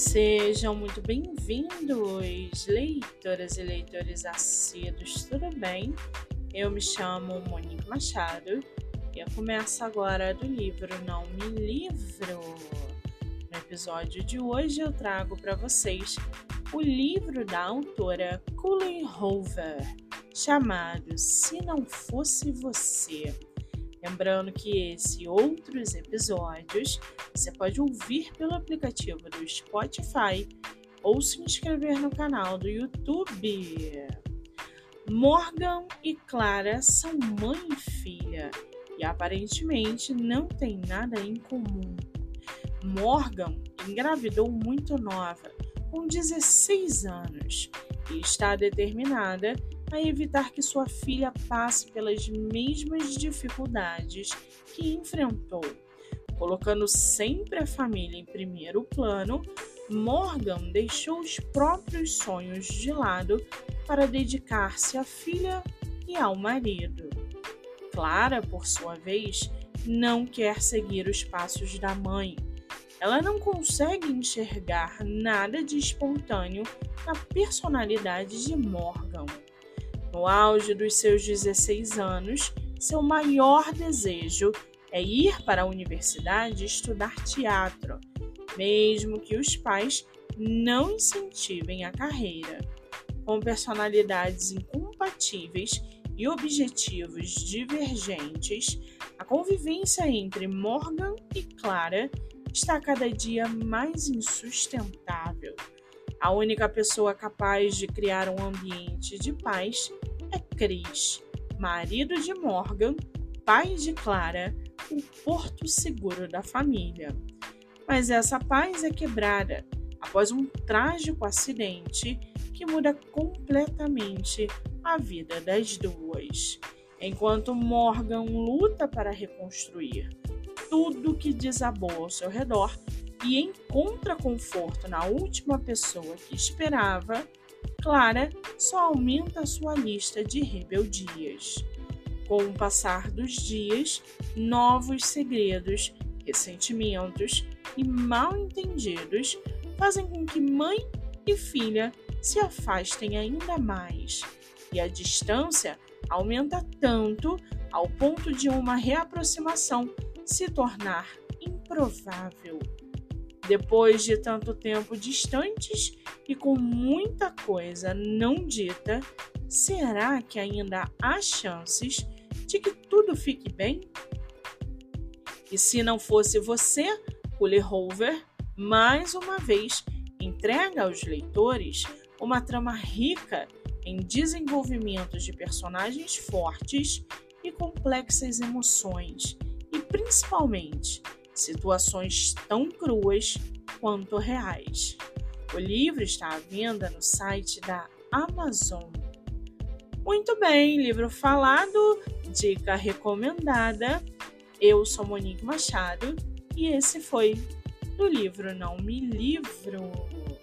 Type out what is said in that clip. Sejam muito bem-vindos, leitoras e leitores assíduos, tudo bem? Eu me chamo Monique Machado e eu começo agora do livro Não Me Livro. No episódio de hoje eu trago para vocês o livro da autora Colleen Hoover, chamado Se Não Fosse Você. Lembrando que esse e outros episódios você pode ouvir pelo aplicativo do Spotify ou se inscrever no canal do YouTube. Morgan e Clara são mãe e filha e aparentemente não têm nada em comum. Morgan engravidou muito nova, com 16 anos, e está determinada a evitar que sua filha passe pelas mesmas dificuldades que enfrentou. Colocando sempre a família em primeiro plano, Morgan deixou os próprios sonhos de lado para dedicar-se à filha e ao marido. Clara, por sua vez, não quer seguir os passos da mãe. Ela não consegue enxergar nada de espontâneo na personalidade de Morgan. No auge dos seus 16 anos, seu maior desejo é ir para a universidade estudar teatro, mesmo que os pais não incentivem a carreira. Com personalidades incompatíveis e objetivos divergentes, a convivência entre Morgan e Clara está cada dia mais insustentável. A única pessoa capaz de criar um ambiente de paz é Chris, marido de Morgan, pai de Clara, o porto seguro da família. Mas essa paz é quebrada após um trágico acidente que muda completamente a vida das duas. Enquanto Morgan luta para reconstruir tudo que desabou ao seu redor, e encontra conforto na última pessoa que esperava, Clara só aumenta sua lista de rebeldias. Com o passar dos dias, novos segredos, ressentimentos e mal-entendidos fazem com que mãe e filha se afastem ainda mais. E a distância aumenta tanto ao ponto de uma reaproximação se tornar improvável. Depois de tanto tempo distantes e com muita coisa não dita, será que ainda há chances de que tudo fique bem? E se não fosse você, Colleen Hoover, mais uma vez, entrega aos leitores uma trama rica em desenvolvimentos de personagens fortes e complexas emoções e, principalmente, situações tão cruas quanto reais. O livro está à venda no site da Amazon. Muito bem, livro falado, dica recomendada. Eu sou Monique Machado e esse foi do livro Não Me Livro.